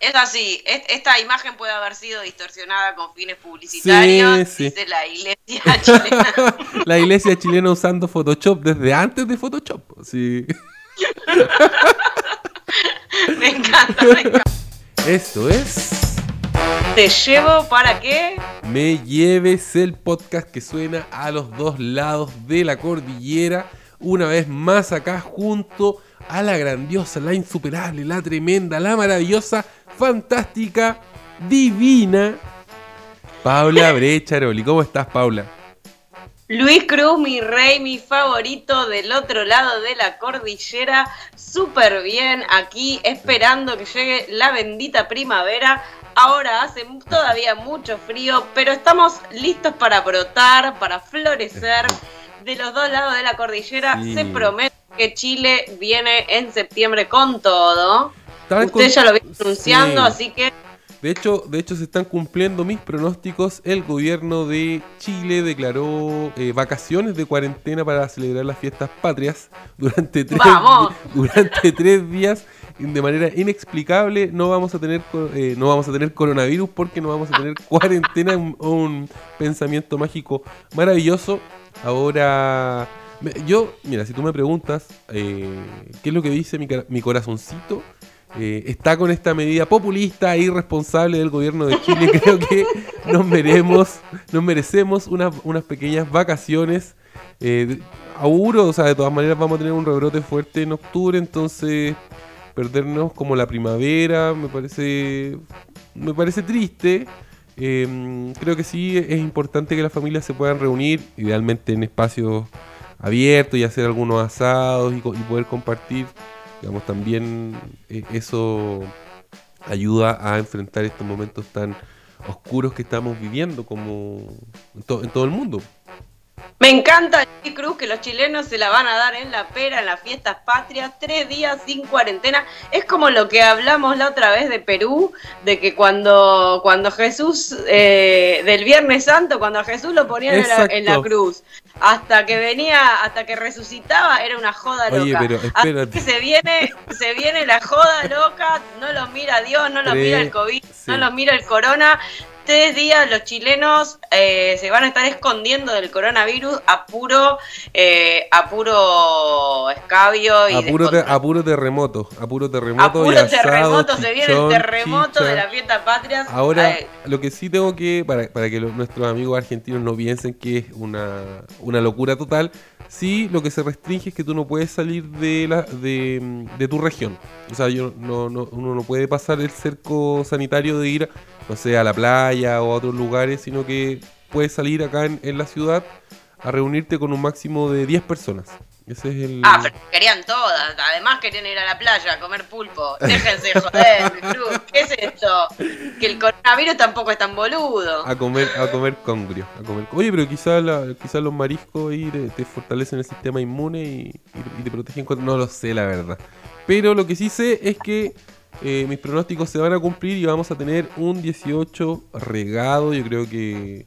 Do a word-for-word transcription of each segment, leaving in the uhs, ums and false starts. Es así, es, esta imagen puede haber sido distorsionada con fines publicitarios, sí, sí. Dice la iglesia chilena. La iglesia chilena usando Photoshop desde antes de Photoshop, sí. Me encanta, me encanta. Esto es... ¿Te llevo para qué? Me lleves, el podcast que suena a los dos lados de la cordillera. Una vez más acá junto a la grandiosa, la insuperable, la tremenda, la maravillosa, fantástica, divina Paula Becharolli. ¿Cómo estás, Paula? Luis Cruz, mi rey, mi favorito del otro lado de la cordillera, súper bien aquí, esperando que llegue la bendita primavera. Ahora hace todavía mucho frío, pero estamos listos para brotar, para florecer. De los dos lados de la cordillera, sí. Se promete que Chile viene en septiembre con todo. Están Usted con... ya lo viene anunciando, sí. Así que... De hecho, de hecho, se están cumpliendo mis pronósticos. El gobierno de Chile declaró eh, vacaciones de cuarentena para celebrar las fiestas patrias durante tres, ¡vamos! Durante tres días. De manera inexplicable, no vamos a tener eh, no vamos a tener coronavirus porque no vamos a tener cuarentena. Un, un pensamiento mágico maravilloso. Ahora, yo, mira, si tú me preguntas eh, qué es lo que dice mi, mi corazoncito, Eh, está con esta medida populista e irresponsable del gobierno de Chile. Creo que nos meremos, nos merecemos unas, unas pequeñas vacaciones. Eh, auguro, o sea, de todas maneras vamos a tener un rebrote fuerte en octubre, entonces perdernos como la primavera me parece, me parece triste. Eh, creo que sí es importante que las familias se puedan reunir, idealmente en espacios abiertos y hacer algunos asados y, y poder compartir. Digamos, también eso ayuda a enfrentar estos momentos tan oscuros que estamos viviendo como en, to- en todo el mundo. Me encanta, Luis Cruz, que los chilenos se la van a dar en la pera, en las fiestas patrias, tres días sin cuarentena. Es como lo que hablamos la otra vez de Perú, de que cuando, cuando Jesús, eh, del Viernes Santo, cuando a Jesús lo ponían en la, en la cruz, hasta que venía, hasta que resucitaba, era una joda loca. Oye, pero espérate. Así que se viene, se viene la joda loca, no lo mira Dios, no lo tres, mira el COVID, sí. No lo mira el corona. Tres días los chilenos eh, se van a estar escondiendo del coronavirus a puro, eh, a puro escabio y a puro, te, a puro terremoto, a puro terremoto, a puro y asado, terremoto, chichón, se viene el terremoto chicha. De la fiesta patria. Ahora, Ay. Lo que sí tengo que, para, para que los, nuestros amigos argentinos no piensen que es una, una locura total, sí, lo que se restringe es que tú no puedes salir de la, de, de tu región. O sea, yo no, no, uno no puede pasar el cerco sanitario de ir, no sé, a la playa o a otros lugares, sino que puedes salir acá en, en la ciudad a reunirte con un máximo de diez personas. Ese es el... Ah, pero querían todas. Además querían ir a la playa a comer pulpo. Déjense joder, Cruz. ¿Qué es esto? Que el coronavirus tampoco es tan boludo. A comer, a comer congrio. A comer... Oye, pero quizás quizá los mariscos ahí te, te fortalecen el sistema inmune y, y, y te protegen contra... No lo sé, la verdad. Pero lo que sí sé es que Eh, mis pronósticos se van a cumplir y vamos a tener un dieciocho regado. Yo creo que,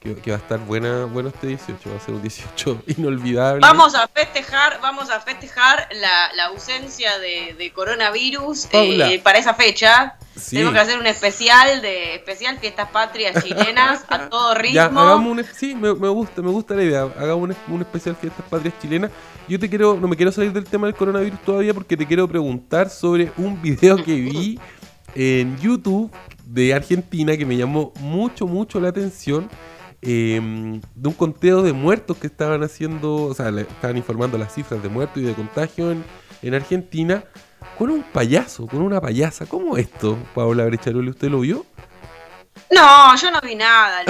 que, que va a estar buena, bueno este dieciocho, va a ser un dieciocho inolvidable. Vamos a festejar, vamos a festejar la, la ausencia de, de coronavirus eh, para esa fecha. Sí. Tenemos que hacer un especial de especial fiestas patrias chilenas a todo ritmo. Ya, hagamos un, sí, me, me gusta, me gusta la idea. Hagamos un, un especial fiestas patrias chilenas. Yo te quiero, no me quiero salir del tema del coronavirus todavía porque te quiero preguntar sobre un video que vi en YouTube de Argentina que me llamó mucho, mucho la atención, eh, de un conteo de muertos que estaban haciendo, o sea, le, estaban informando las cifras de muertos y de contagio en, en Argentina con un payaso, con una payasa. ¿Cómo esto, Paula Becharolli? ¿Usted lo vio? No, yo no vi nada.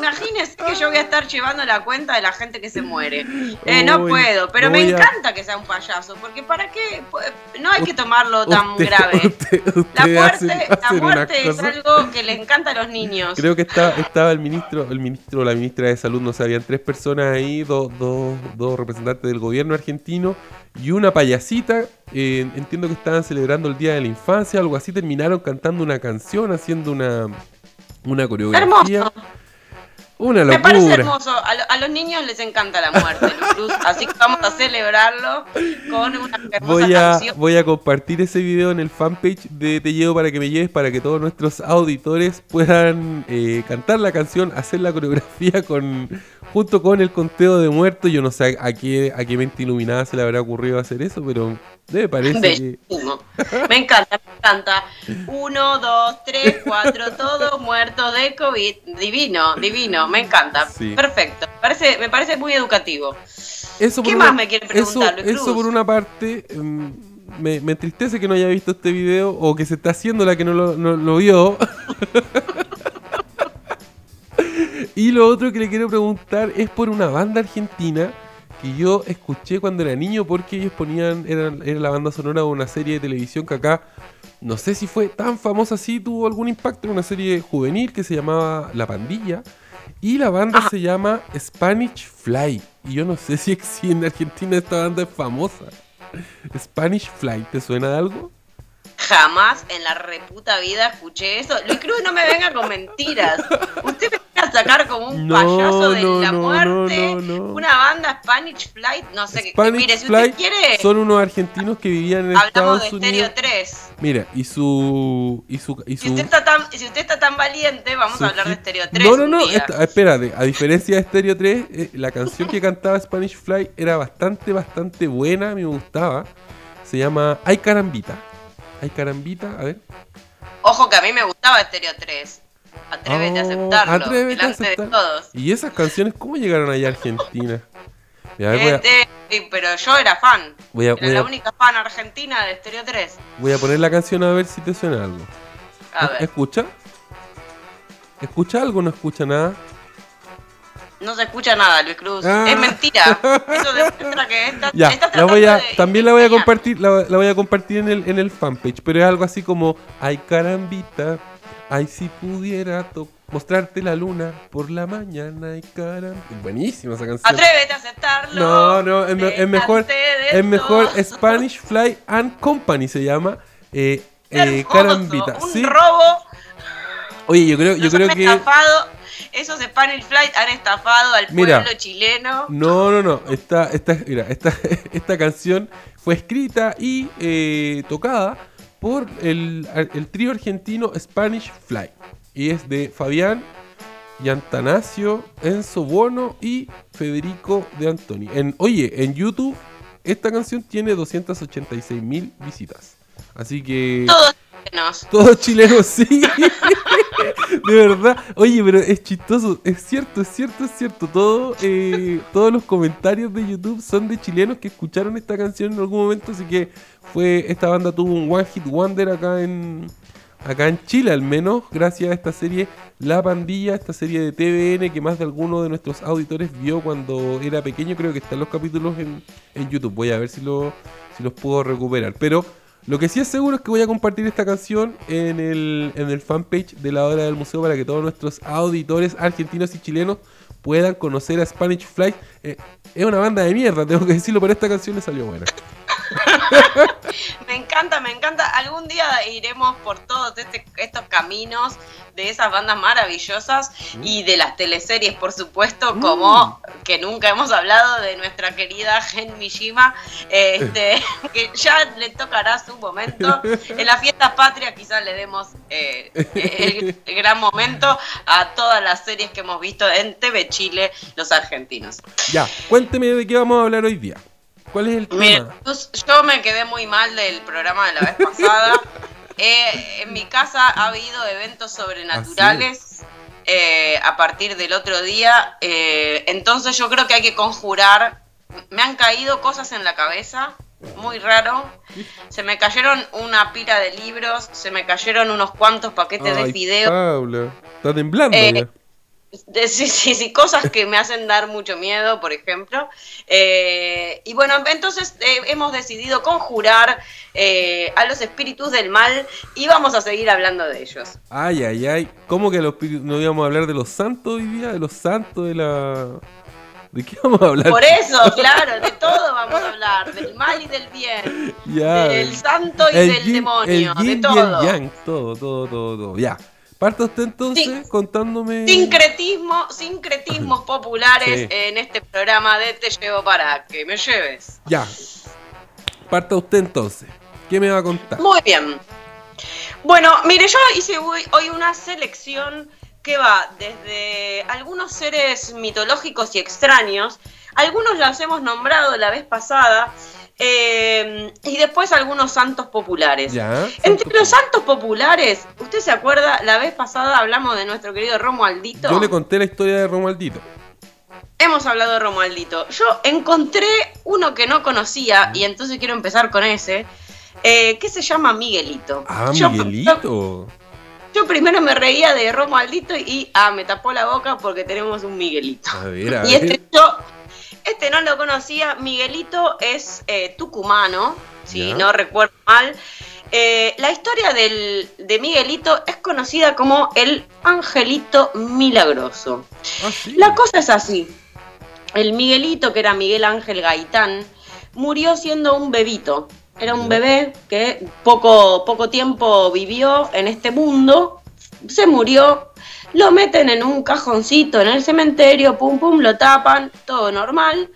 Imagínense que yo voy a estar llevando la cuenta de la gente que se muere. Eh, no puedo, pero me encanta que sea un payaso, porque para qué, no hay que tomarlo tan usted, grave. Usted, usted la muerte, hace, la muerte es algo que le encanta a los niños. Creo que está, estaba el ministro, el ministro, la ministra de Salud, no sé, habían tres personas ahí, dos, dos, dos representantes del gobierno argentino y una payasita. Eh, entiendo que estaban celebrando el Día de la Infancia, algo así. Terminaron cantando una canción, haciendo una... una coreografía. Hermoso. Una locura. Me parece hermoso. A, lo, a los niños les encanta la muerte, Luis Cruz. Así que vamos a celebrarlo con una hermosa voy a, canción. Voy a compartir ese video en el fanpage de Te Llevo para que me lleves, para que todos nuestros auditores puedan eh, cantar la canción, hacer la coreografía con junto con el conteo de muertos. Yo no sé a qué, a qué mente iluminada se le habrá ocurrido hacer eso, pero me parece bellísimo. Que... Me encanta, me encanta. Uno, dos, tres, cuatro, todos muertos de COVID. Divino, divino. Me encanta, sí. Perfecto. Me parece, me parece muy educativo. Eso ¿Qué una, más me quiere preguntar, Luis Cruz? Eso por una parte, me, me entristece que no haya visto este video o que se está haciendo la que no lo, no, lo vio. Y lo otro que le quiero preguntar es por una banda argentina que yo escuché cuando era niño porque ellos ponían, era, era la banda sonora de una serie de televisión que acá, no sé si fue tan famosa así, tuvo algún impacto en una serie juvenil que se llamaba La Pandilla. Y la banda ah. se llama Spanish Fly. Y yo no sé si en Argentina esta banda es famosa. Spanish Fly, ¿te suena de algo? Jamás en la reputa vida escuché eso. Luis Cruz, no me venga con mentiras. Usted me viene a sacar como un no, payaso de no, la muerte. No, no, no. Una banda Spanish Flight, no sé qué. Mire, si Flight usted quiere. Son unos argentinos que vivían en Estados Unidos. Hablamos de Stereo tres. Mira, y su. Y su, y su si, usted está tan, si usted está tan valiente, vamos su, a hablar de Stereo tres. No, no, no. Esta, espérate, a diferencia de Stereo tres, eh, la canción que cantaba Spanish Fly era bastante, bastante buena. A mí me gustaba. Se llama Ay Carambita. Ay, carambita, a ver. Ojo que a mí me gustaba Stereo tres. Atrévete oh, a aceptarlo. Atrévete a aceptar. De todos. ¿Y esas canciones cómo llegaron allá a Argentina? Mirá, a... Sí, pero yo era fan. Voy a, era voy la a... única fan argentina de Stereo tres. Voy a poner la canción a ver si te suena algo. A ver. ¿Escucha? ¿Escucha algo o no escucha nada? No se escucha nada, Luis Cruz. Ah. Es mentira. Eso demuestra que está, ya, está la voy a, de, también la voy a compartir, la, la voy a compartir en el en el fanpage, pero es algo así como ay carambita, ay si pudiera to- mostrarte la luna por la mañana, ay carambita. Buenísima esa canción. Atrévete a aceptarlo. No, no, es, me, es mejor es mejor Spanish Fly and Company se llama eh, eh carambita. Un ¿sí? robo. Oye, yo creo yo creo que estafado. Esos de Spanish Flight han estafado al pueblo mira, chileno. No, no, no. Esta, esta, mira, esta, esta canción fue escrita y eh, tocada por el, el trío argentino Spanish Fly. Y es de Fabián Yantanasio, Enzo Bono y Federico de Antoni. En, oye, en YouTube esta canción tiene doscientas ochenta y seis mil visitas. Así que... Todos chilenos. Todos chilenos, sí. De verdad, oye, pero es chistoso, es cierto, es cierto, es cierto. Todo, eh, todos los comentarios de YouTube son de chilenos que escucharon esta canción en algún momento, así que fue esta banda tuvo un one hit wonder acá en acá en Chile al menos, gracias a esta serie La Pandilla, esta serie de T V N que más de alguno de nuestros auditores vio cuando era pequeño. Creo que están los capítulos en, en YouTube. Voy a ver si lo si los puedo recuperar, pero lo que sí es seguro es que voy a compartir esta canción en el, en el fanpage de La Hora del Museo para que todos nuestros auditores argentinos y chilenos puedan conocer a Spanish Fly. Eh, es una banda de mierda, tengo que decirlo, pero esta canción le salió buena. Me encanta, me encanta. Algún día iremos por todos este, estos caminos de esas bandas maravillosas mm. y de las teleseries, por supuesto, como mm. que nunca hemos hablado de nuestra querida Gen Mishima, este, que ya le tocará su momento. En la fiesta patria quizás le demos eh, el, el gran momento a todas las series que hemos visto en T V Chile, los argentinos. Ya, cuénteme de qué vamos a hablar hoy día. ¿Cuál es el tema? Mira, yo me quedé muy mal del programa de la vez pasada. eh, en mi casa ha habido eventos sobrenaturales eh, a partir del otro día. Eh, entonces yo creo que hay que conjurar. Me han caído cosas en la cabeza, muy raro. Se me cayeron una pila de libros, se me cayeron unos cuantos paquetes Ay, de fideos. Paula, está temblando eh, ya. Sí, sí, sí, cosas que me hacen dar mucho miedo, por ejemplo. Eh, y bueno, entonces eh, hemos decidido conjurar eh, a los espíritus del mal y vamos a seguir hablando de ellos. Ay, ay, ay. ¿Cómo que los, no íbamos a hablar de los santos hoy día? ¿De los santos de la...? ¿De qué vamos a hablar? Por eso, claro, de todo vamos a hablar. Del mal y del bien. Ya, del santo y del yin, demonio. De todo. El yin y el yang, todo, todo, todo, todo. Ya. Parta usted entonces Sin, contándome... Sincretismo, sincretismos populares sí. en este programa de Te Llevo para que me lleves. Ya, parta usted entonces. ¿Qué me va a contar? Muy bien. Bueno, mire, yo hice hoy una selección que va desde algunos seres mitológicos y extraños. Algunos los hemos nombrado la vez pasada. Eh, y después algunos santos populares. Ya, Entre santo los santos populares, ¿usted se acuerda? La vez pasada hablamos de nuestro querido Romualdito. Yo le conté la historia de Romualdito. Hemos hablado de Romualdito. Yo encontré uno que no conocía y entonces quiero empezar con ese, eh, que se llama Miguelito. Ah, yo, Miguelito. Yo, yo primero me reía de Romualdito y ah, me tapó la boca porque tenemos un Miguelito. A ver, a y este ver. yo... Este no lo conocía. Miguelito es eh, tucumano, si yeah. no recuerdo mal. Eh, la historia del, de Miguelito es conocida como el Angelito Milagroso. Oh, sí. La cosa es así. El Miguelito, que era Miguel Ángel Gaitán, murió siendo un bebito. Era un bebé que poco, poco tiempo vivió en este mundo. Se murió. Lo meten en un cajoncito en el cementerio, pum pum, lo tapan, todo normal.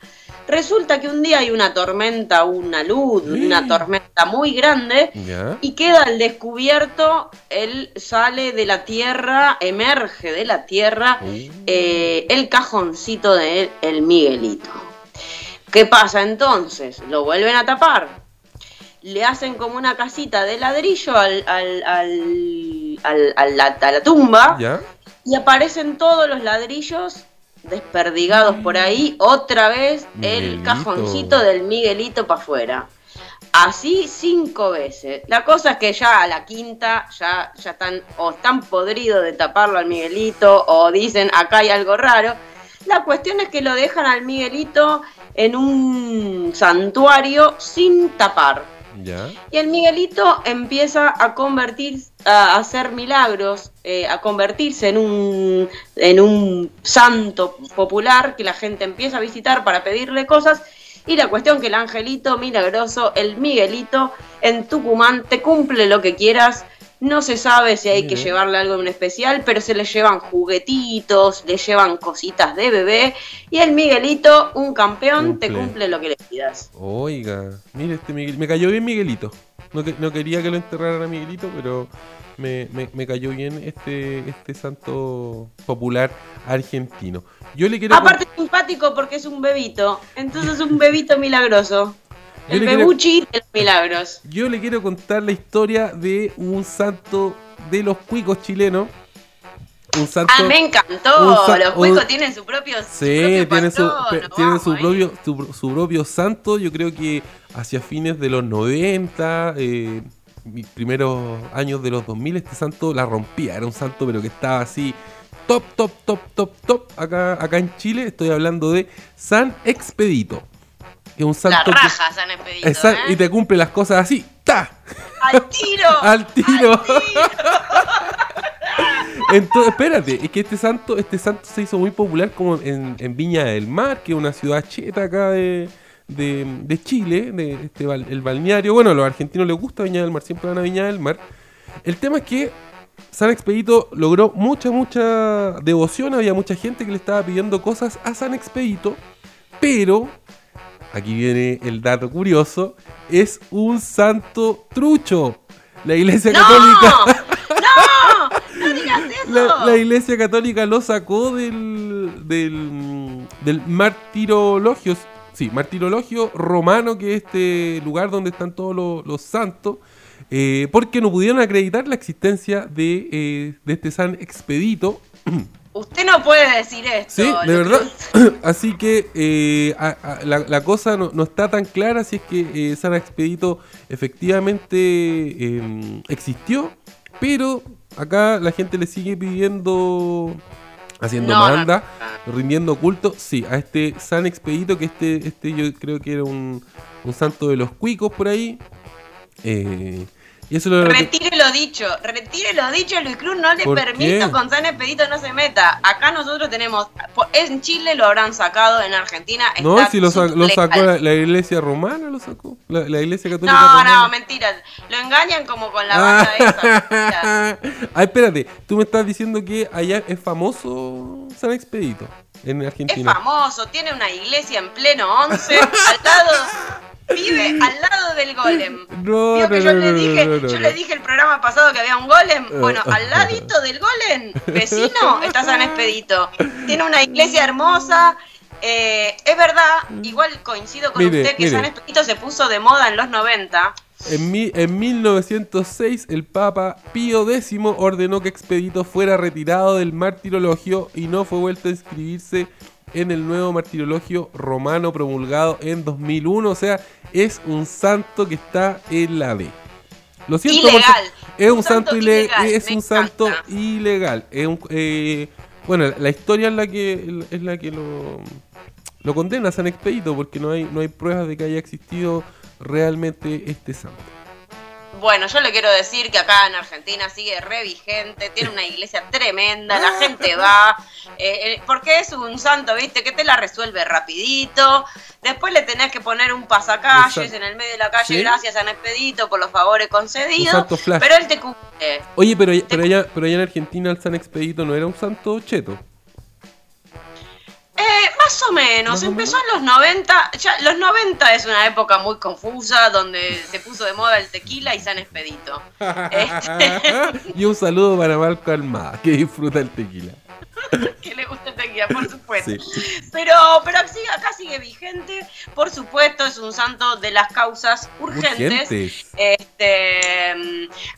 Resulta que un día hay una tormenta, una luz, sí. una tormenta muy grande, ¿ya? y queda al descubierto, él sale de la tierra, emerge de la tierra, sí. eh, el cajoncito de él, el Miguelito. ¿Qué pasa entonces? Lo vuelven a tapar. Le hacen como una casita de ladrillo al, al, al, al, al, la, a la tumba, ¿ya? y aparecen todos los ladrillos desperdigados por ahí, otra vez Miguelito. El cajoncito del Miguelito para afuera. Así cinco veces. La cosa es que ya a la quinta ya, ya están o están podridos de taparlo al Miguelito o dicen acá hay algo raro. La cuestión es que lo dejan al Miguelito en un santuario sin tapar. ¿Ya? Y el Miguelito empieza a convertir, a hacer milagros, eh, a convertirse en un, en un santo popular que la gente empieza a visitar para pedirle cosas. Y la cuestión que el Angelito Milagroso, el Miguelito, en Tucumán te cumple lo que quieras. No se sabe si hay que llevarle algo en especial, pero se le llevan juguetitos, le llevan cositas de bebé. Y el Miguelito, un campeón, cumple. te cumple lo que le pidas. Oiga, mire este Miguelito. Me cayó bien Miguelito. No, que, no quería que lo enterraran a Miguelito, pero me, me, me cayó bien este, este santo popular argentino. Yo le quiero Aparte con... es simpático porque es un bebito. Entonces un bebito milagroso. Yo el bebuchi quiero, de los milagros. Yo le quiero contar la historia de un santo de los cuicos chilenos. Un santo, ah, me encantó. San, los cuicos un, tienen su propio Sí, su propio tienen, pastor, su, no tienen vamos, su, propio, su, su propio santo. Yo creo que hacia fines de los noventa, eh, mis primeros años de los dos mil, este santo la rompía. Era un santo pero que estaba así top, top, top, top, top. Acá, acá en Chile estoy hablando de San Expedito. Que un santo la raja, que, San Expedito, es, ¿eh? Y te cumple las cosas así, ¡ta! ¡Al tiro! ¡Al tiro! ¡Al tiro! Entonces, espérate, es que este santo este santo se hizo muy popular como en, en Viña del Mar, que es una ciudad cheta acá de, de, de Chile, de este el balneario. Bueno, a los argentinos les gusta Viña del Mar, siempre van a Viña del Mar. El tema es que San Expedito logró mucha, mucha devoción, había mucha gente que le estaba pidiendo cosas a San Expedito, pero... Aquí viene el dato curioso. Es un santo trucho. La Iglesia ¡No! Católica. ¡No! ¡No digas eso! La, la Iglesia Católica lo sacó del. del. del martirologio. Sí, martirologio romano, que es este lugar donde están todos los, los santos. Eh, porque no pudieron acreditar la existencia de, eh, de este San Expedito. Usted no puede decir esto. Sí, de verdad. Así que eh, a, a, la, la cosa no, no está tan clara si es que eh, San Expedito efectivamente eh, existió, pero acá la gente le sigue pidiendo, haciendo no, manda, no, no. rindiendo culto, sí, a este San Expedito, que este este yo creo que era un, un santo de los cuicos por ahí. Eh, Y eso lo... Retire lo dicho, retire lo dicho, Luis Cruz, no le permito qué? Con San Expedito no se meta. Acá nosotros tenemos, en Chile lo habrán sacado, en Argentina está. No, si lo, sac, lo sacó la, la iglesia romana, lo sacó, la, la iglesia católica. No, romana. No, mentiras, lo engañan como con la banda ah. esa. Ay, espérate, tú me estás diciendo que allá es famoso San Expedito, en Argentina. Es famoso, tiene una iglesia en pleno once, al lado... Vive al lado del golem. No, Digo que no, yo no, le dije, no, no, yo le dije el programa pasado que había un golem. Bueno, al ladito del golem, vecino, está San Expedito. Tiene una iglesia hermosa. Eh, es verdad, igual coincido con mire, usted que mire. San Expedito se puso de moda en los noventa. En, mi, en mil novecientos seis el Papa Pío décimo ordenó que Expedito fuera retirado del martirologio y no fue vuelto a inscribirse en el nuevo martirologio romano promulgado en dos mil uno. O sea, es un santo que está en la D. Lo siento, ilegal. Es un santo, santo ilegal. Es un santo ilegal. Es un, eh, bueno, la historia es la que es la que lo, lo condena a San Expedito, porque no hay, no hay pruebas de que haya existido realmente este santo. Bueno, yo le quiero decir que acá en Argentina sigue re vigente, tiene una iglesia tremenda, la gente va, eh, eh, porque es un santo, viste, que te la resuelve rapidito, después le tenés que poner un pasacalles en el medio de la calle, ¿sí? Gracias a San Expedito por los favores concedidos, pero él te cumple. Oye, pero, te pero, allá, pero allá en Argentina el San Expedito no era un santo cheto. Eh, más o menos, más empezó o menos. En los noventa, ya, los noventa es una época muy confusa donde se puso de moda el tequila y San Expedito. este... Y un saludo para Marco Almada, que disfruta el tequila. Que le gusta el tequila, por supuesto. Sí. Pero, pero acá sigue vigente, por supuesto, es un santo de las causas urgentes. urgentes. Este,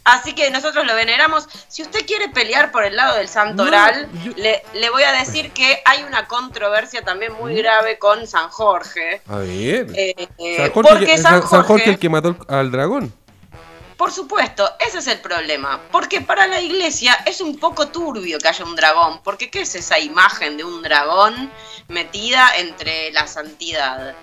así que nosotros lo veneramos. Si usted quiere pelear por el lado del santo no, oral, yo... le, le voy a decir que hay una controversia también muy grave con San Jorge. A ver. Eh, San Jorge, porque San Jorge, San Jorge el que mató al dragón. Por supuesto, ese es el problema, porque para la iglesia es un poco turbio que haya un dragón, porque ¿qué es esa imagen de un dragón metida entre la santidad?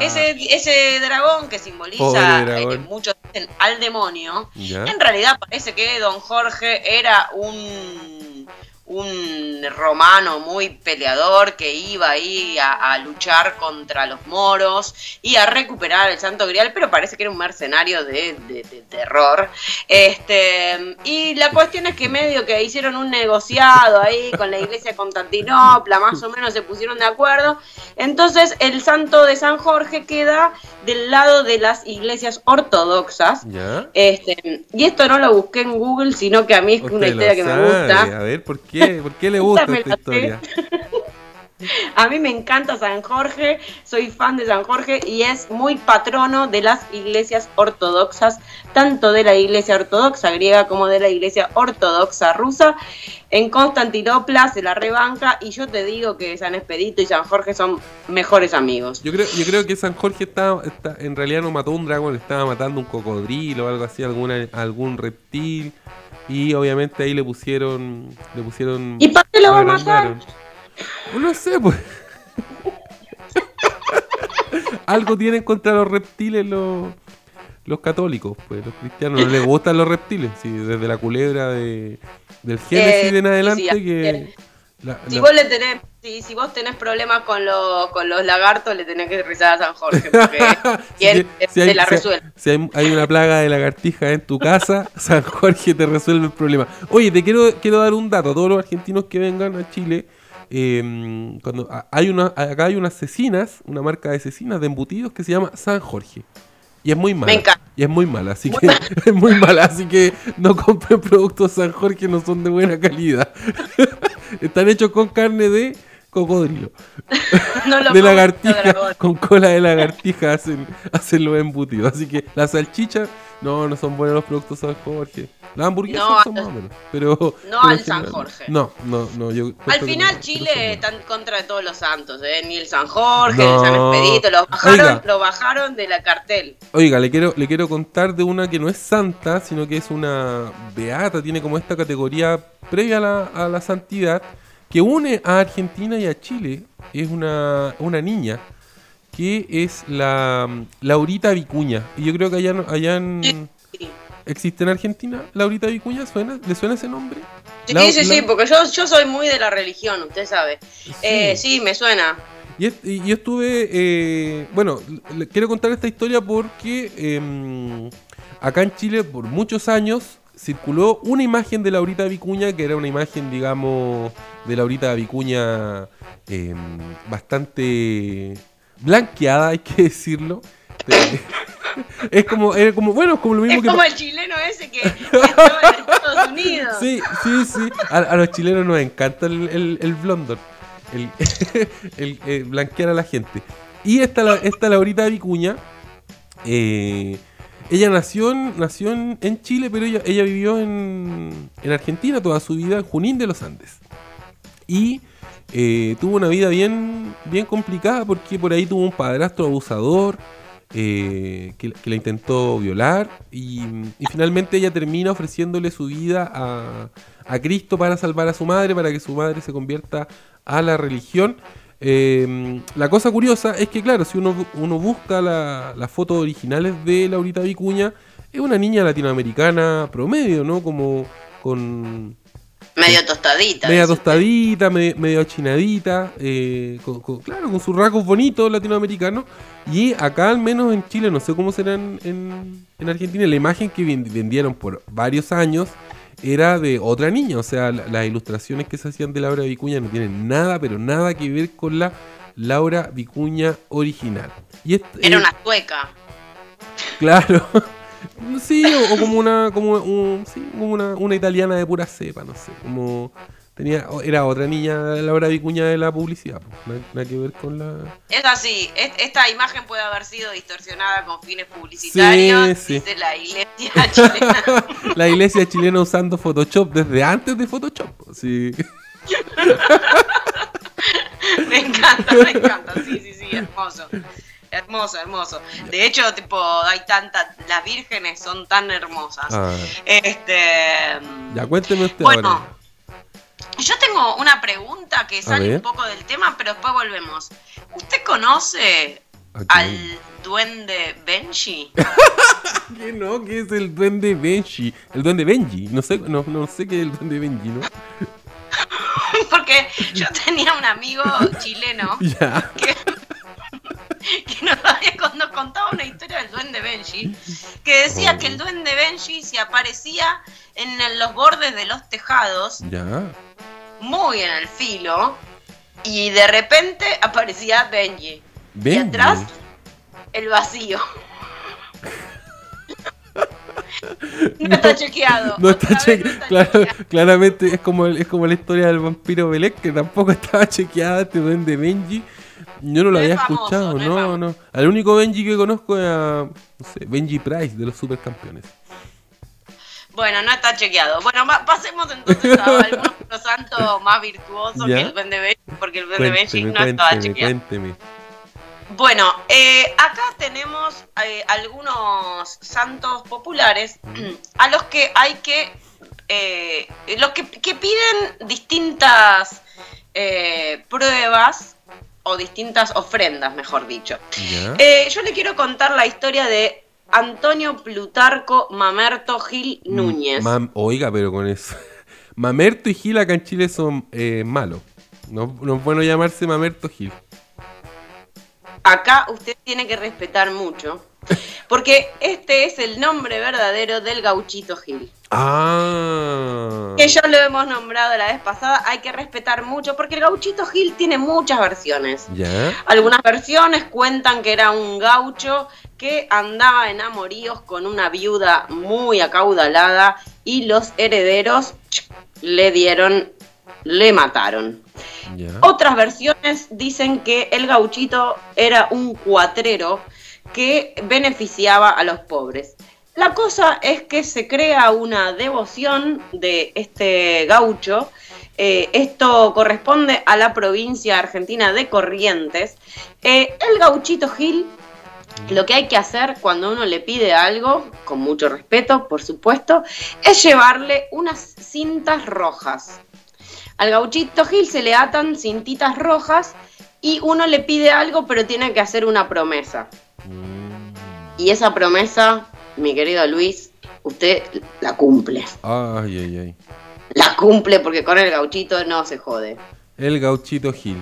Ese, ese dragón que simboliza, dragón. Eh, muchos dicen, al demonio, ¿ya? En realidad parece que don Jorge era un, un romano muy peleador que iba ahí a, a luchar contra los moros y a recuperar el Santo Grial, pero parece que era un mercenario de, de, de terror. Este, y la cuestión es que medio que hicieron un negociado ahí con la iglesia de Constantinopla, más o menos se pusieron de acuerdo. Entonces el santo de San Jorge queda del lado de las iglesias ortodoxas. ¿Ya? Este, y esto no lo busqué en Google, sino que a mí es una historia que me gusta. A ver, ¿por qué? ¿Por qué? ¿Por qué le gusta esta historia? A mí me encanta San Jorge, soy fan de San Jorge y es muy patrono de las iglesias ortodoxas, tanto de la iglesia ortodoxa griega como de la iglesia ortodoxa rusa. En Constantinopla se la rebanca y yo te digo que San Expedito y San Jorge son mejores amigos. Yo creo, yo creo que San Jorge estaba, está, en realidad no mató un dragón, estaba matando un cocodrilo o algo así, alguna, algún reptil. Y obviamente ahí le pusieron... le pusieron ¿Y para qué lo va a matar? No sé, pues. Algo tienen contra los reptiles los, los católicos, pues. Los cristianos no les gustan los reptiles. Sí, desde la culebra de, del Génesis eh, en adelante sí, sí, que... La, si, la... Vos le tenés, si, si vos tenés problemas con, lo, con los lagartos, le tenés que rezar a San Jorge, porque él si, si te la resuelve. Si hay, hay una plaga de lagartijas en tu casa, San Jorge te resuelve el problema. Oye, te quiero, quiero dar un dato. Todos los argentinos que vengan a Chile, eh, cuando hay una, acá hay unas cecinas, una marca de cecinas de embutidos que se llama San Jorge. Y es muy mala, y es muy mala, así muy que mal. es muy mala, así que no compren productos San Jorge, no son de buena calidad. Están hechos con carne de cocodrilo, no lo de lagartija, no con cola de lagartija hacen, hacen los embutidos. Así que la salchicha, no, no son buenos los productos San Jorge. Las hamburguesas no, son más o menos, pero... No pero al San general, Jorge. No, no, no. Yo al final no, Chile está en contra de todos los santos, ¿eh? Ni el San Jorge, no. Ni el San Expedito, los bajaron, lo bajaron de la cartel. Oiga, le quiero, le quiero contar de una que no es santa, sino que es una beata, tiene como esta categoría previa a la, a la santidad, que une a Argentina y a Chile. Es una, una niña, que es la Laurita Vicuña. Y yo creo que allá, allá en... Sí. ¿existe en Argentina? ¿Laurita Vicuña? ¿Suena? ¿Le suena ese nombre? Sí, la, sí, la... sí, porque yo, yo soy muy de la religión, usted sabe. Sí, eh, sí me suena. Y, est- y yo estuve... Eh, bueno, le quiero contar esta historia porque eh, acá en Chile por muchos años circuló una imagen de Laurita Vicuña, que era una imagen, digamos, de Laurita Vicuña eh, bastante blanqueada, hay que decirlo. Es como, es como, bueno, es como lo mismo es que... Es como pa- el chileno ese que, que estaba en Estados Unidos. Sí, sí, sí. A, a los chilenos nos encanta el, el, el blondor, el, el, el blanquear a la gente. Y esta, esta Laurita Vicuña, eh, ella nació en, nació en, en Chile, pero ella, ella vivió en, en Argentina toda su vida, en Junín de los Andes. Y... Eh, tuvo una vida bien, bien complicada porque por ahí tuvo un padrastro abusador eh, que, que la intentó violar y, y finalmente ella termina ofreciéndole su vida a, a Cristo para salvar a su madre, para que su madre se convierta a la religión. Eh, la cosa curiosa es que, claro, si uno, uno busca la, las fotos originales de Laurita Vicuña, es una niña latinoamericana promedio, ¿no? Como con... Medio tostadita. Media tostadita, medio, medio achinadita, eh, con, con, claro, con sus rasgos bonitos latinoamericanos. Y acá, al menos en Chile, no sé cómo serán en, en Argentina, la imagen que vendieron por varios años era de otra niña. O sea, la, las ilustraciones que se hacían de Laura Vicuña no tienen nada, pero nada que ver con la Laura Vicuña original. Y es, era eh, una sueca. Claro. Sí, o, o como una como un, sí, como una, una italiana de pura cepa, no sé, como tenía era otra niña Laura Vicuña de la publicidad, pues, nada que ver con la... Es así, es, esta imagen puede haber sido distorsionada con fines publicitarios, sí, dice sí. La iglesia chilena. La iglesia chilena usando Photoshop desde antes de Photoshop, sí. Me encanta, me encanta, sí, sí, sí, hermoso. Hermoso, hermoso. De hecho, tipo, hay tantas... Las vírgenes son tan hermosas. Ah. Este... Ya, cuénteme usted bueno, ahora. Yo tengo una pregunta que sale un poco del tema, pero después volvemos. ¿Usted conoce okay. al duende Benji? ¿Qué no? ¿Qué es el duende Benji? El duende Benji. No sé, no, no sé qué es el duende Benji, ¿no? Porque yo tenía un amigo chileno yeah. que... que nos, había, nos contaba una historia del duende Benji, que decía oh. que el duende Benji se aparecía en los bordes de los tejados, ya. muy en el filo, y de repente aparecía Benji. Benji. Y atrás, el vacío. No, no está chequeado. No está cheque- no está claro, chequeado. Claramente es como, el, es como la historia del vampiro Belén, que tampoco estaba chequeada este duende Benji. Yo no lo no había es famoso, escuchado, no, no, no. Al único Benji que conozco es a, no sé, Benji Price de los Supercampeones. Bueno, no está chequeado. Bueno, ma- pasemos entonces a algún otro santo más virtuoso ¿ya? que el duende Benji, porque el duende Benji no cuénteme, estaba chequeado. Cuénteme. Bueno, eh, acá tenemos eh, algunos santos populares a los que hay que, eh, los que, que piden distintas eh, pruebas. O distintas ofrendas, mejor dicho. Yeah. Eh, yo le quiero contar la historia de Antonio Plutarco Mamerto Gil Núñez. Ma- Oiga, pero con eso. Mamerto y Gil acá en Chile son eh, malos. No, no es bueno llamarse Mamerto Gil. Acá usted tiene que respetar mucho. Porque este es el nombre verdadero del gauchito Gil. Ah. Que ya lo hemos nombrado la vez pasada. Hay que respetar mucho porque el gauchito Gil tiene muchas versiones. ¿Ya? Algunas versiones cuentan que era un gaucho que andaba en amoríos con una viuda muy acaudalada y los herederos le dieron, le mataron. ¿Ya? Otras versiones dicen que el gauchito era un cuatrero que beneficiaba a los pobres. La cosa es que se crea una devoción de este gaucho. Eh, esto corresponde a la provincia argentina de Corrientes. Eh, el gauchito Gil, lo que hay que hacer cuando uno le pide algo, con mucho respeto, por supuesto, es llevarle unas cintas rojas. Al gauchito Gil se le atan cintitas rojas y uno le pide algo, pero tiene que hacer una promesa. Y esa promesa, mi querido Luis, usted la cumple. Ay, ay, ay. La cumple porque con el gauchito no se jode. El gauchito Gil.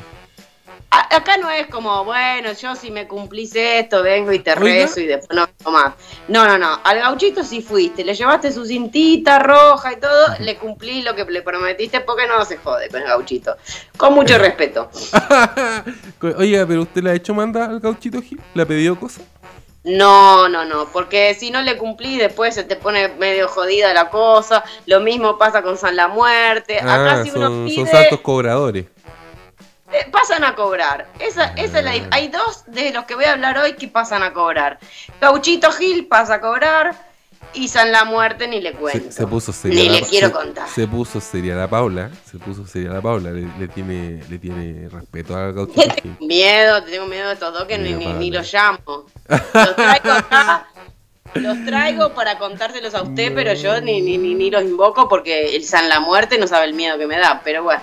A- acá no es como, bueno, yo si me cumplís esto, vengo y te rezo. ¿Oiga? Y después no vengo más. No, no, no. Al gauchito sí fuiste. Le llevaste su cintita roja y todo. Le cumplí lo que le prometiste porque no se jode con el gauchito. Con mucho respeto. Oiga, pero ¿usted le ha hecho manda al gauchito Gil? ¿Le ha pedido cosas? No, no, no, porque si no le cumplís después se te pone medio jodida la cosa. Lo mismo pasa con San la Muerte. Acá ah, si uno son, pide... son santos cobradores. Eh, pasan a cobrar. Esa, esa ah. es la, hay dos de los que voy a hablar hoy que pasan a cobrar. Gauchito Gil pasa a cobrar y San la Muerte ni le cuento. Se, se puso seria ni la, le quiero se, contar. Se puso seria la Paula. Se puso seria la Paula. Le, le tiene, le tiene respeto al Gauchito Gil. Tengo miedo, tengo miedo de estos dos que ni, ni, ni los llamo. Los traigo acá, los traigo para contárselos a usted, no. Pero yo ni, ni, ni, ni los invoco porque el San la Muerte no sabe el miedo que me da, pero bueno.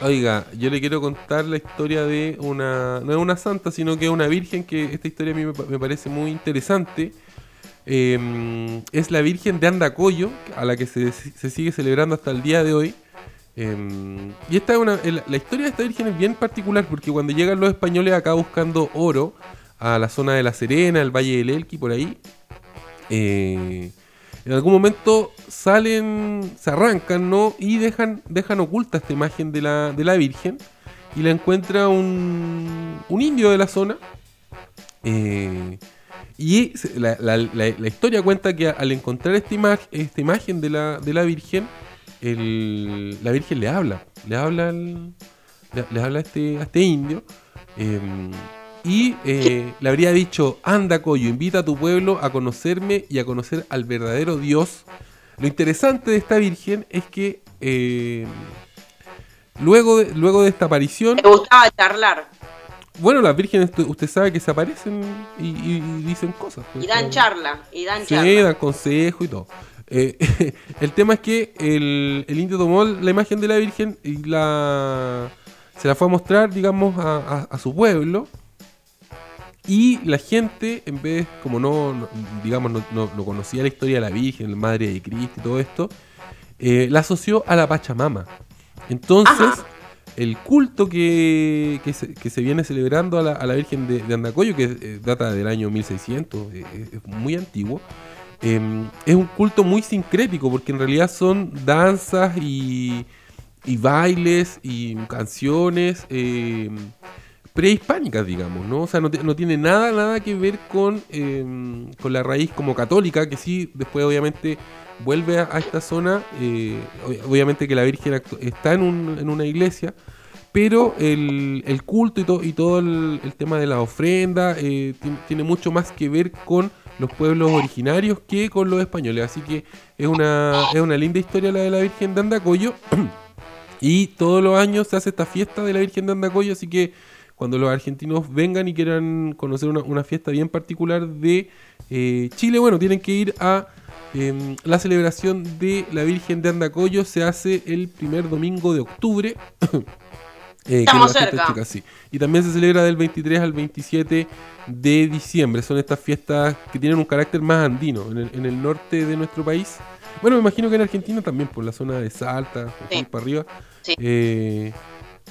Oiga, yo le quiero contar la historia de una, no es una santa, sino que es una virgen, que esta historia a mí me, me parece muy interesante. Eh, es la Virgen de Andacollo, a la que se, se sigue celebrando hasta el día de hoy. Eh, y esta es una, la, la historia de esta virgen es bien particular porque cuando llegan los españoles acá buscando oro a la zona de La Serena, el Valle del Elqui, por ahí. Eh, en algún momento salen, se arrancan, ¿no? Y dejan, dejan oculta esta imagen de la, de la Virgen. Y la encuentra un, un indio de la zona. Eh, y la, la, la, la historia cuenta que al encontrar esta, ima- esta imagen de la, de la Virgen, el, la Virgen le habla. Le habla, el, le, le habla a, este, a este indio. Eh, Y eh, le habría dicho: anda, Coyo, invita a tu pueblo a conocerme y a conocer al verdadero Dios. Lo interesante de esta virgen es que eh, luego, de, luego de esta aparición... ¿Te gustaba charlar? Bueno, las vírgenes, usted sabe que se aparecen y, y, y dicen cosas. Pues, y dan charla, y dan charla. Sí, dan consejo y todo. Eh, el tema es que el, el indio tomó la imagen de la virgen y la se la fue a mostrar, digamos, a, a, a su pueblo. Y la gente, en vez, como no, no digamos, no, no, no conocía la historia de la Virgen, la Madre de Cristo y todo esto, eh, la asoció a la Pachamama. Entonces, ajá, el culto que, que, se, que se viene celebrando a la, a la Virgen de, de Andacollo, que eh, data del año mil seiscientos, eh, es muy antiguo, eh, es un culto muy sincrético, porque en realidad son danzas y, y bailes y canciones... Eh, prehispánicas, digamos, ¿no? O sea, no, te, no tiene nada, nada que ver con, eh, con la raíz como católica, que sí, después obviamente vuelve a, a esta zona, eh, obviamente que la Virgen actu- está en, un, en una iglesia, pero el, el culto y, to- y todo el, el tema de la ofrenda eh, t- tiene mucho más que ver con los pueblos originarios que con los españoles, así que es una, es una linda historia la de la Virgen de Andacollo, y todos los años se hace esta fiesta de la Virgen de Andacollo, así que cuando los argentinos vengan y quieran conocer una, una fiesta bien particular de eh, Chile, bueno, tienen que ir a eh, la celebración de la Virgen de Andacollo. Se hace el primer domingo de octubre. eh, Estamos cerca. Chica, sí. Y también se celebra del veintitrés al veintisiete de diciembre. Son estas fiestas que tienen un carácter más andino en el, en el norte de nuestro país. Bueno, me imagino que en Argentina también, por la zona de Salta, sí, para arriba. Sí. Eh,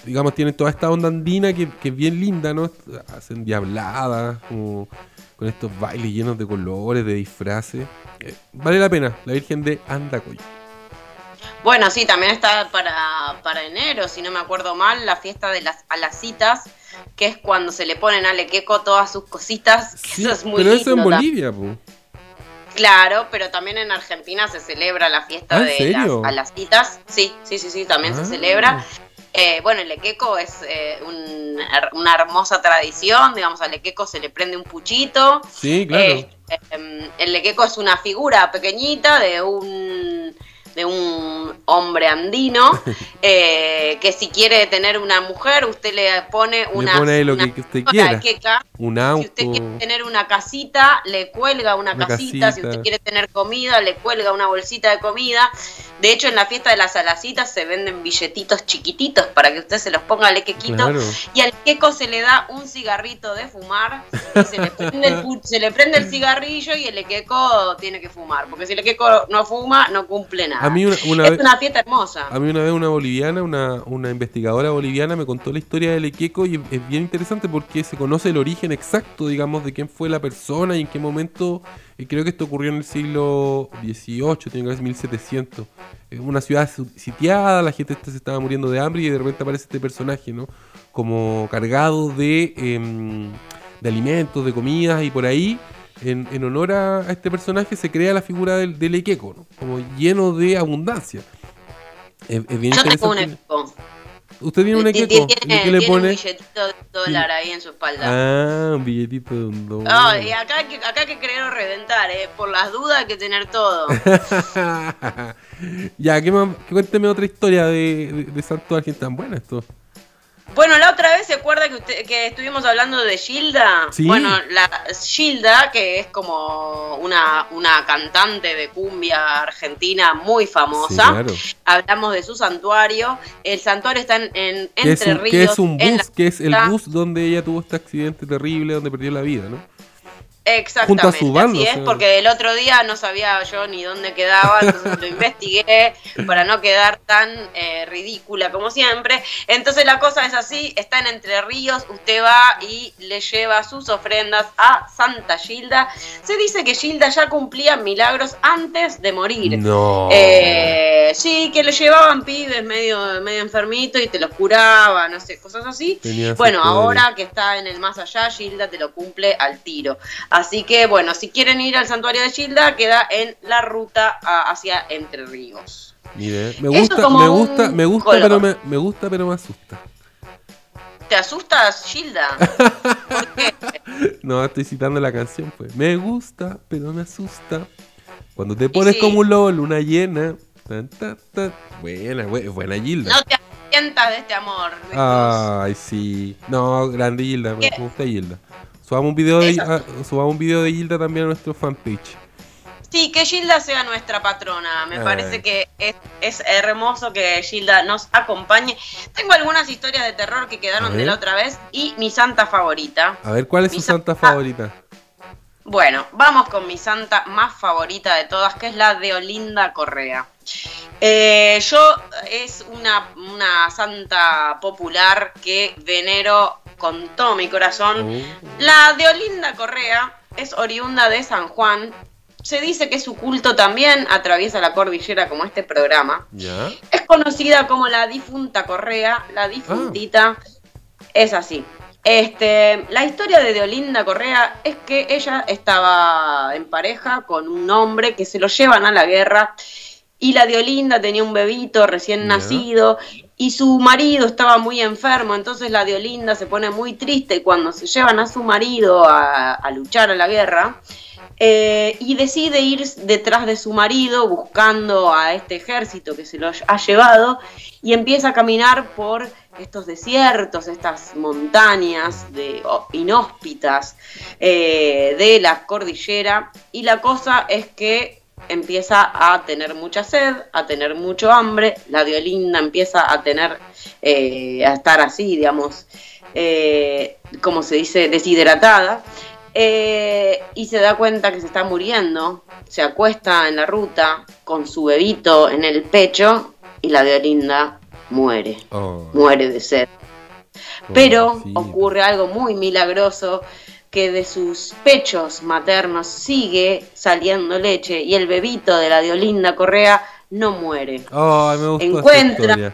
digamos, tienen toda esta onda andina que, que es bien linda, ¿no? Hacen diabladas, como con estos bailes llenos de colores, de disfraces. Eh, vale la pena, la Virgen de Andacollo. Bueno, sí, también está para, para enero, si no me acuerdo mal, la fiesta de las alacitas, que es cuando se le ponen al Ekeko todas sus cositas, que sí, eso es muy lindo. Pero eso en Bolivia, pues. Claro, pero también en Argentina se celebra la fiesta ah, de ¿serio? Las alacitas. Sí, sí, sí, sí, también ah. se celebra. Eh, bueno, el Ekeko es eh, un, una hermosa tradición, digamos, al Ekeko se le prende un puchito. Sí, claro. Eh, eh, el Ekeko es una figura pequeñita de un de un hombre andino, eh, que si quiere tener una mujer, usted le pone una, le pone lo una, que usted quiera. Queca. Un auto. Si usted quiere tener una casita, le cuelga una, una casita. casita. Si usted quiere tener comida, le cuelga una bolsita de comida. De hecho, en la fiesta de las alacitas se venden billetitos chiquititos para que usted se los ponga al Ekeko. Claro. Y al Ekeko se le da un cigarrito de fumar, y se, le prende el, se le prende el cigarrillo y el Ekeko tiene que fumar. Porque si el Ekeko no fuma, no cumple nada. A mí una, una es vez, una fiesta hermosa. A mí una vez una boliviana, una, una investigadora boliviana me contó la historia del Ekeko y es bien interesante porque se conoce el origen exacto, digamos, de quién fue la persona y en qué momento. Y creo que esto ocurrió en el siglo dieciocho, tiene que ser mil setecientos. Una ciudad sitiada, la gente se estaba muriendo de hambre y de repente aparece este personaje, ¿no? Como cargado de, eh, de alimentos, de comidas y por ahí, en, en honor a este personaje, se crea la figura del, del Ekeko, ¿no? Como lleno de abundancia. Es, es bien Yo tengo un Ekeko. ¿Usted tiene un Ekeko? Tiene, ¿qué le tiene pone? Un billetito de un dólar ahí en su espalda. Ah, un billetito de un dólar. Ah, oh, y acá hay que, acá hay que creer o reventar, ¿eh? Por las dudas hay que tener todo. Ya, ¿qué más? Cuénteme otra historia de, de, de Santo Argentino. Tan buena esto. Bueno, la otra vez, ¿se acuerda que usted, que estuvimos hablando de Gilda? Sí. Bueno, la Gilda, que es como una, una cantante de cumbia argentina muy famosa. Sí, claro. Hablamos de su santuario. El santuario está en, en Entre un, Ríos. Que es un bus, que es el bus donde ella tuvo este accidente terrible, donde perdió la vida, ¿no? Exactamente, junto a su bando, así es, o sea, porque el otro día no sabía yo ni dónde quedaba, entonces lo investigué para no quedar tan eh, ridícula como siempre. Entonces la cosa es así, está en Entre Ríos, usted va y le lleva sus ofrendas a Santa Gilda. Se dice que Gilda ya cumplía milagros antes de morir. No. Eh, sí, que le llevaban pibes medio, medio enfermitos y te los curaba, no sé, cosas así. Tenía bueno, ahora que está en el más allá, Gilda te lo cumple al tiro. Así que, bueno, si quieren ir al santuario de Gilda, queda en la ruta a, hacia Entre Ríos. Mire, me gusta, me gusta, me gusta, pero me, me gusta, pero me asusta. ¿Te asustas, Gilda? ¿Por qué? No, estoy citando la canción, pues. Me gusta, pero me asusta. Cuando te pones sí. como un lobo, luna llena. Tan, tan, tan. Buena, buena Gilda. No te asientas de este amor, Luis. Ay, sí. No, grande Gilda, ¿Qué? me gusta Gilda. Subamos un video de, subamos un video de Gilda también a nuestro fanpage. Sí, que Gilda sea nuestra patrona. Me Ay. parece que es, es hermoso que Gilda nos acompañe. Tengo algunas historias de terror que quedaron de la otra vez y mi santa favorita. A ver, ¿cuál es mi su santa, santa favorita? Bueno, vamos con mi santa más favorita de todas, que es la de Olinda Correa. Eh, yo es una, una santa popular que venero con todo mi corazón. Oh. La de Olinda Correa es oriunda de San Juan. Se dice que su culto también atraviesa la cordillera como este programa. ¿Ya? Es conocida como la Difunta Correa, la difuntita. Oh. Es así. Este, la historia de Olinda Correa es que ella estaba en pareja con un hombre que se lo llevan a la guerra y la Olinda tenía un bebito recién yeah. nacido y su marido estaba muy enfermo, entonces la Olinda se pone muy triste cuando se llevan a su marido a, a luchar a la guerra. Eh, y decide ir detrás de su marido buscando a este ejército que se lo ha llevado y empieza a caminar por estos desiertos, estas montañas de, oh, inhóspitas eh, de la cordillera y la cosa es que empieza a tener mucha sed, a tener mucho hambre, la Olinda empieza a tener, eh, a estar así, digamos, eh, como se dice, deshidratada. Eh, y se da cuenta que se está muriendo, se acuesta en la ruta con su bebito en el pecho y la Olinda muere, oh. muere de sed. Oh, Pero sí. ocurre algo muy milagroso, que de sus pechos maternos sigue saliendo leche y el bebito de la Olinda Correa no muere. Oh, me gustó Encuentra... esa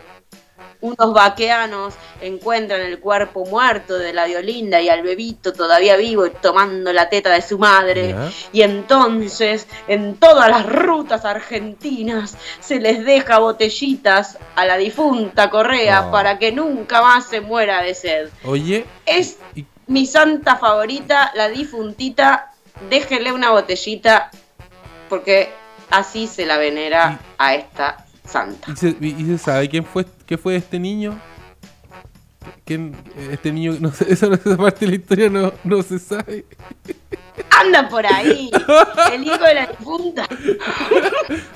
Unos vaqueanos encuentran el cuerpo muerto de la Olinda y al bebito todavía vivo y tomando la teta de su madre. Yeah. Y entonces, en todas las rutas argentinas, se les deja botellitas a la Difunta Correa oh. para que nunca más se muera de sed. Oye. Es y... mi santa favorita, la Difuntita. Déjenle una botellita porque así se la venera a esta santa. ¿Y se, y se sabe quién fue qué fue este niño? ¿Quién, este niño? No sé, esa, esa parte de la historia no, no se sabe. Anda por ahí, el hijo de la difunta.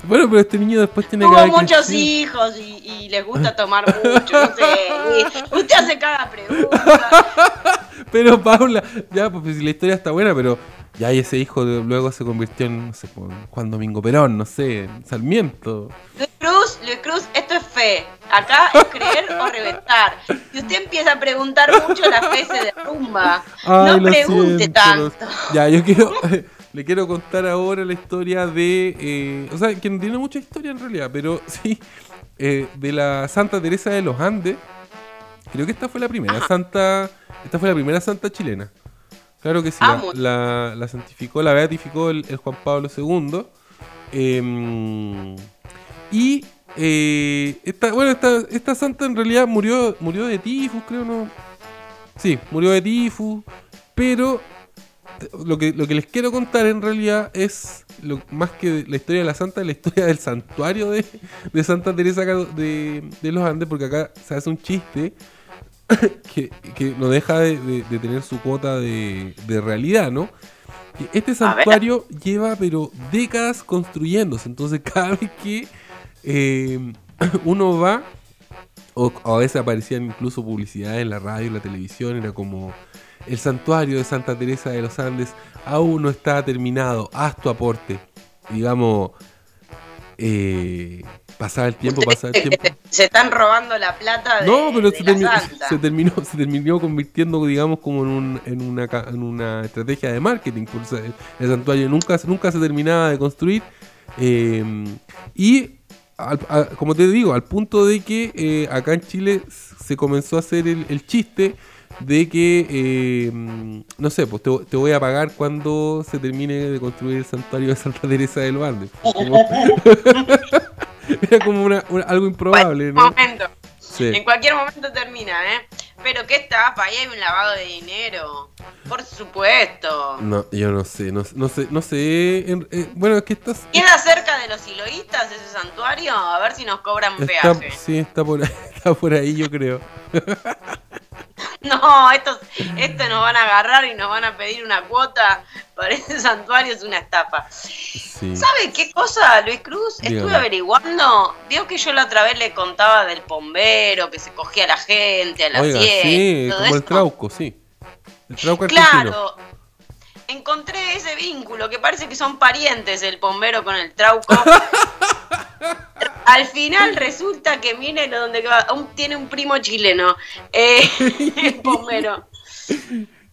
Bueno, pero este niño después tiene Tuvo que Tuvo muchos crecer. hijos y, y les gusta tomar mucho, no sé. Y usted hace cada pregunta. Pero Paula, ya, pues la historia está buena, pero ya y ese hijo luego se convirtió en, no sé, Juan Domingo Perón, no sé, Sarmiento. Luis Cruz, Luis Cruz, esto es fe. Acá es creer o reventar. Si usted empieza a preguntar mucho, la fe se derrumba. Ay, no pregunte siento, tanto. Los... Ya, yo quiero, le quiero contar ahora la historia de, eh, o sea, que no tiene mucha historia en realidad, pero sí, eh, de la Santa Teresa de los Andes. Creo que esta fue la primera Ajá. santa, esta fue la primera santa chilena. Claro que sí, la, la, la santificó, la beatificó el, el Juan Pablo segundo. Eh, y eh, esta, bueno, esta, esta santa en realidad murió murió de tifus, creo, ¿no? Sí, murió de tifus, pero lo que, lo que les quiero contar en realidad es, lo, más que la historia de la santa, la historia del santuario de, de Santa Teresa de, de los Andes, porque acá se hace un chiste... Que, que no deja de, de, de tener su cuota de, de realidad, ¿no? Este santuario lleva, pero décadas construyéndose. Entonces, cada vez que eh, uno va, o, o a veces aparecían incluso publicidades en la radio, en la televisión, era como: el santuario de Santa Teresa de los Andes aún no está terminado, haz tu aporte. Digamos, eh. Pasaba el tiempo, pasaba el tiempo. Se están robando la plata de, no, pero de se la termi- santa. Se terminó, se terminó convirtiendo, digamos, como en, un, en, una, en una estrategia de marketing. Por eso el, el santuario nunca, nunca se terminaba de construir. Eh, y, al, a, como te digo, al punto de que eh, acá en Chile se comenzó a hacer el, el chiste de que, eh, no sé, pues te, te voy a pagar cuando se termine de construir el santuario de Santa Teresa de los Andes. Como... Era como una, una, algo improbable, ¿no? Momento. Sí. En cualquier momento termina, ¿eh? Pero ¿qué estafa? Ahí hay un lavado de dinero. Por supuesto. No, yo no sé, no, no sé, no sé. En, eh, bueno, es que estás... ¿Queda cerca de los Hiloístas ese santuario? A ver si nos cobran está, peaje. Sí, está por, está por ahí, yo creo. No, estos, estos nos van a agarrar y nos van a pedir una cuota para ese santuario, es una estafa. Sí. ¿Sabe qué cosa, Luis Cruz? Dígame. Estuve averiguando, vio que yo la otra vez le contaba del Pombero, que se cogía a la gente, a la Oiga, siesta, sí, todo como eso. El Trauco, sí. El Trauco argentino. Claro, encontré ese vínculo, que parece que son parientes el Pombero con el Trauco. Al final resulta que, mire, donde va, un, tiene un primo chileno, eh, el Pombero.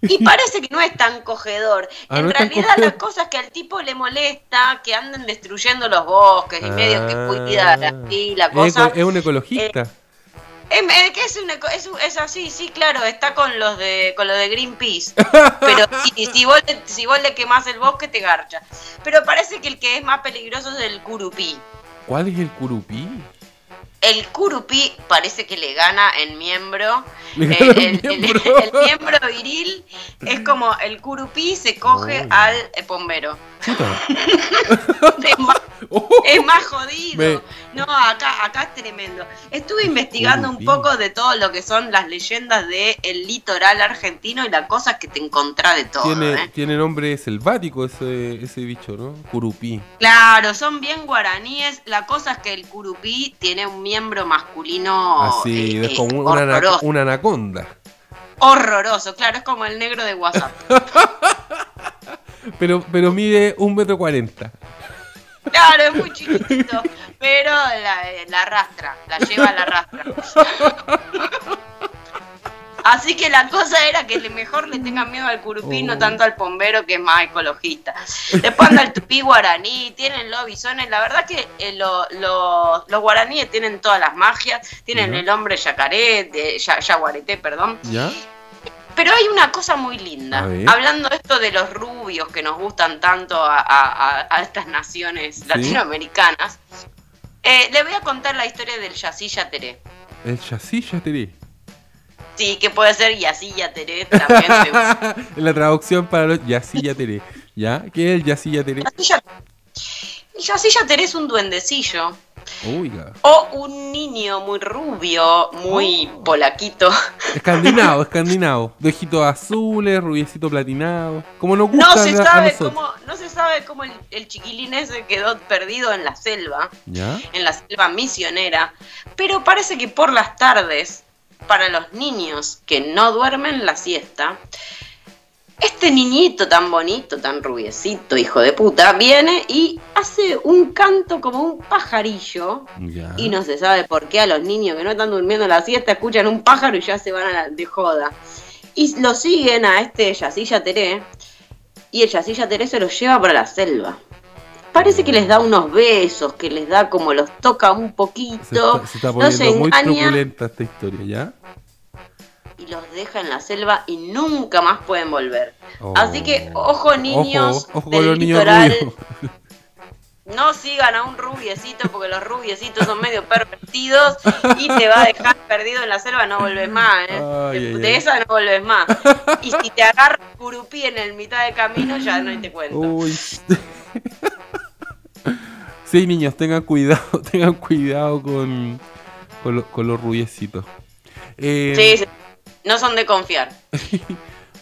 Y parece que no es tan cogedor. Ah, en no realidad las cosas que al tipo le molesta, que andan destruyendo los bosques y ah, medios que cuidan así, la cosa. Es, es un ecologista. Eh, Que es, una, es, es así, sí, claro, está con los de con los de Greenpeace. Pero sí, si, vos le, si vos le quemás el bosque, te garcha. Pero parece que el que es más peligroso es el Curupí. ¿Cuál es el Curupí? El Curupí parece que le gana en miembro. Gana el, el, miembro. El, el, el miembro viril es como el Curupí se coge oh. al Pombero. Es, más, oh. es más jodido. Me... No, acá, acá es tremendo. Estuve el investigando Curupí. Un poco de todo lo que son las leyendas del litoral argentino y la cosa que te encontrás de todo. Tiene, ¿eh? tiene nombre selvático ese, ese bicho, ¿no? Curupí. Claro, son bien guaraníes. La cosa es que el Curupí tiene un miembro masculino así, eh, es como una, anac- una anaconda. Horroroso, claro, es como el negro de WhatsApp. pero pero mide un metro cuarenta. Claro, es muy chiquitito, pero la, la arrastra, la lleva a la arrastra. Así que la cosa era que mejor le tengan miedo al Curupí, oh. no tanto al Pombero, que es más ecologista. Después anda el Tupí guaraní, tienen los bisones. La verdad que eh, lo, lo, los guaraníes tienen todas las magias. Tienen ¿Ya? el hombre yacaré, de, ya, yaguareté, perdón. ¿Ya? Pero hay una cosa muy linda. Hablando esto de los rubios que nos gustan tanto a, a, a estas naciones ¿Sí? latinoamericanas, eh, le voy a contar la historia del Yasy Yateré. ¿El Yasy Yateré? Sí, que puede ser Yasy Yateré también. La traducción para los Yasy Yateré. ¿Ya? ¿Qué es el Yasy Yateré? Yasy Yateré es un duendecillo Oiga. O un niño muy rubio, muy oh. polaquito. Escandinavo, escandinavo. De ojitos azules, rubiecito platinado. Como nos gusta no se a, sabe a cómo, no se sabe cómo el, el chiquilín ese quedó perdido en la selva. ¿Ya? En la selva misionera. Pero parece que por las tardes, para los niños que no duermen la siesta, este niñito tan bonito, tan rubiecito, hijo de puta, viene y hace un canto como un pajarillo. Ya. Y no se sabe por qué a los niños que no están durmiendo la siesta escuchan un pájaro y ya se van a la, de joda. Y lo siguen a este Yasy Yateré y el Yasy Yateré se los lleva para la selva. Parece que les da unos besos, que les da como los toca un poquito. Se está, se está poniendo los muy truculenta esta historia, ¿ya? Y los deja en la selva y nunca más pueden volver. Oh. Así que, ojo niños, ojo, ojo del litoral, niños no sigan a un rubiecito porque los rubiecitos son medio pervertidos y te va a dejar perdido en la selva, no volvés más, ¿eh? Oh, de, yeah, de yeah. esa no volvés más. Y si te agarra Curupí en el mitad de camino, ya no te cuento. Uy. Sí, niños, tengan cuidado, tengan cuidado con, con, lo, con los rubiecitos. Eh... Sí, sí. No son de confiar.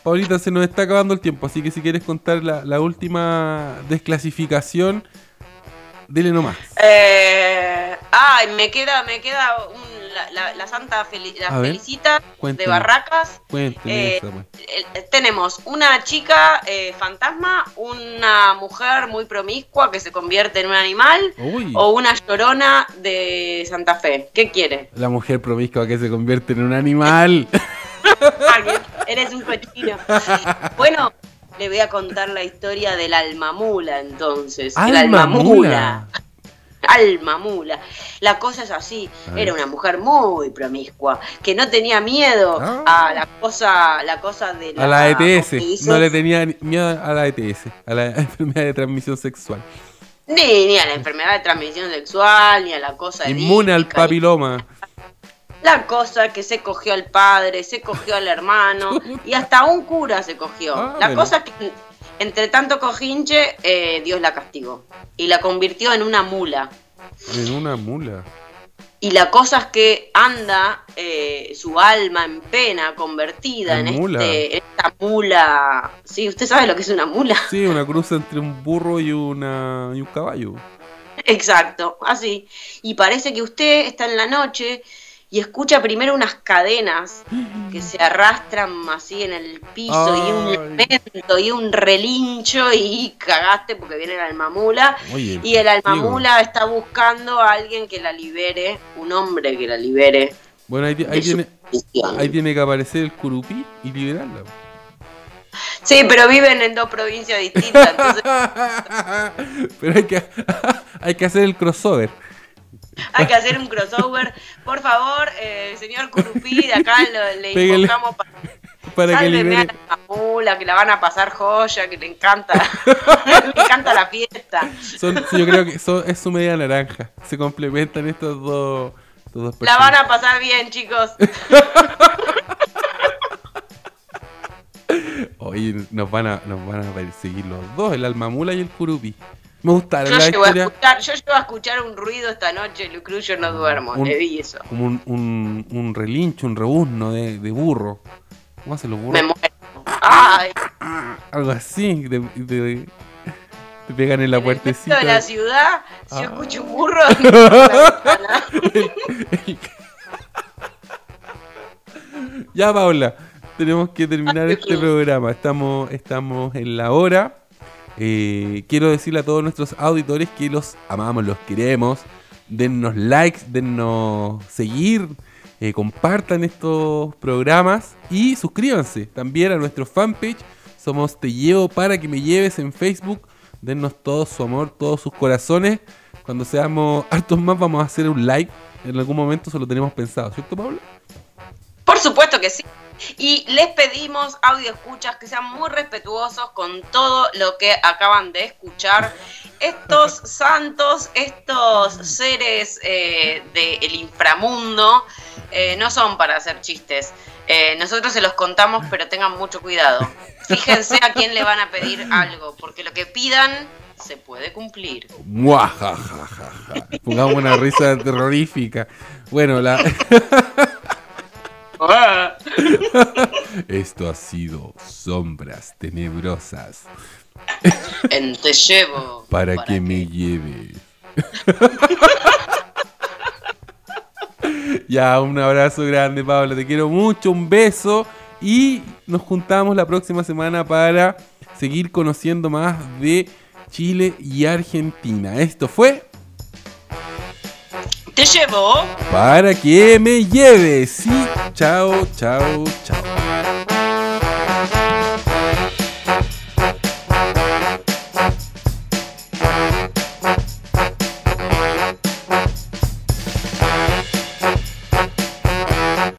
Paulita, se nos está acabando el tiempo, así que si quieres contar la, la última desclasificación, dile nomás. Eh, ay, me queda, me queda un, la, la, la Santa Fel- la ver, Felicita cuénteme, de Barracas. Cuénteme eh, eso, pues. eh, tenemos una chica eh, fantasma, una mujer muy promiscua que se convierte en un animal. Uy. O una llorona de Santa Fe. ¿Qué quiere? La mujer promiscua que se convierte en un animal. Eres un cochino. Bueno, le voy a contar la historia del Almamula, entonces. ¿Alma el Almamula. Almamula. La cosa es así. Era una mujer muy promiscua, que no tenía miedo ah. a la cosa, la cosa de la, a la E T S. No le tenía miedo a la E T S, a la enfermedad de transmisión sexual. Ni, ni a la enfermedad de transmisión sexual, ni a la cosa de inmune al papiloma. La cosa que se cogió al padre, se cogió al hermano y hasta un cura se cogió. Ah, la bueno. cosa que, entre tanto cojinche, eh, Dios la castigó y la convirtió en una mula. En una mula. Y la cosa es que anda eh, su alma en pena, convertida en, en, mula. Este, en esta mula. Sí, ¿usted sabe lo que es una mula? Sí, una cruz entre un burro y, una, y un caballo. Exacto, así. Y parece que usted está en la noche y escucha primero unas cadenas que se arrastran así en el piso. Ay. Y un lamento y un relincho y cagaste porque viene el Almamula. Oye, y el Almamula tío. Está buscando a alguien que la libere, un hombre que la libere. Bueno, ahí, ahí, tiene, ahí tiene que aparecer el Curupí y liberarla. Sí, pero viven en dos provincias distintas. Entonces... pero hay que, hay que hacer el crossover. Hay que hacer un crossover. Por favor, eh, señor Curupí, de acá lo, le invocamos para, para que libere a la mula, que la van a pasar joya, que le encanta. Le encanta la fiesta. Son, yo creo que son, es su media naranja. Se complementan estos dos, estos dos personas. La van a pasar bien, chicos. Oye, nos van a, nos van a perseguir los dos, el Almamula y el Curupí. Me gusta la historia. Escuchar, yo llevo a escuchar un ruido esta noche, Luis Cruz, yo no duermo, un, le vi eso. Como un, un, un relincho, un rebuzno de, de burro. ¿Cómo hacen los burros? Me muero. Ay. Algo así, te, te, te pegan en la en puertecita. En el medio de la ciudad, si ah. yo escucho un burro, no la el, el... Ya, Paula, tenemos que terminar Ay, este programa. Estamos, estamos en la hora. Eh, quiero decirle a todos nuestros auditores que los amamos, los queremos. Dennos likes, dennos seguir, eh, compartan estos programas y suscríbanse también a nuestro fanpage. Somos Te Llevo Para Que Me Lleves en Facebook. Dennos todo su amor, todos sus corazones. Cuando seamos hartos más vamos a hacer un live. En algún momento se lo tenemos pensado, ¿cierto, Paula? Por supuesto que sí. Y les pedimos, audio escuchas, que sean muy respetuosos con todo lo que acaban de escuchar. Estos santos, estos seres eh, del inframundo, eh, no son para hacer chistes. Eh, nosotros se los contamos, pero tengan mucho cuidado. Fíjense a quién le van a pedir algo, porque lo que pidan se puede cumplir. Muajajajaja. Pongamos una risa terrorífica. Bueno, la... Esto ha sido Sombras Tenebrosas. En te llevo. Para, para que, que me lleves. Ya, un abrazo grande, Paula. Te quiero mucho, un beso. Y nos juntamos la próxima semana para seguir conociendo más de Chile y Argentina. Esto fue... Te llevo. Para que me lleves. Sí, chao, chao, chao.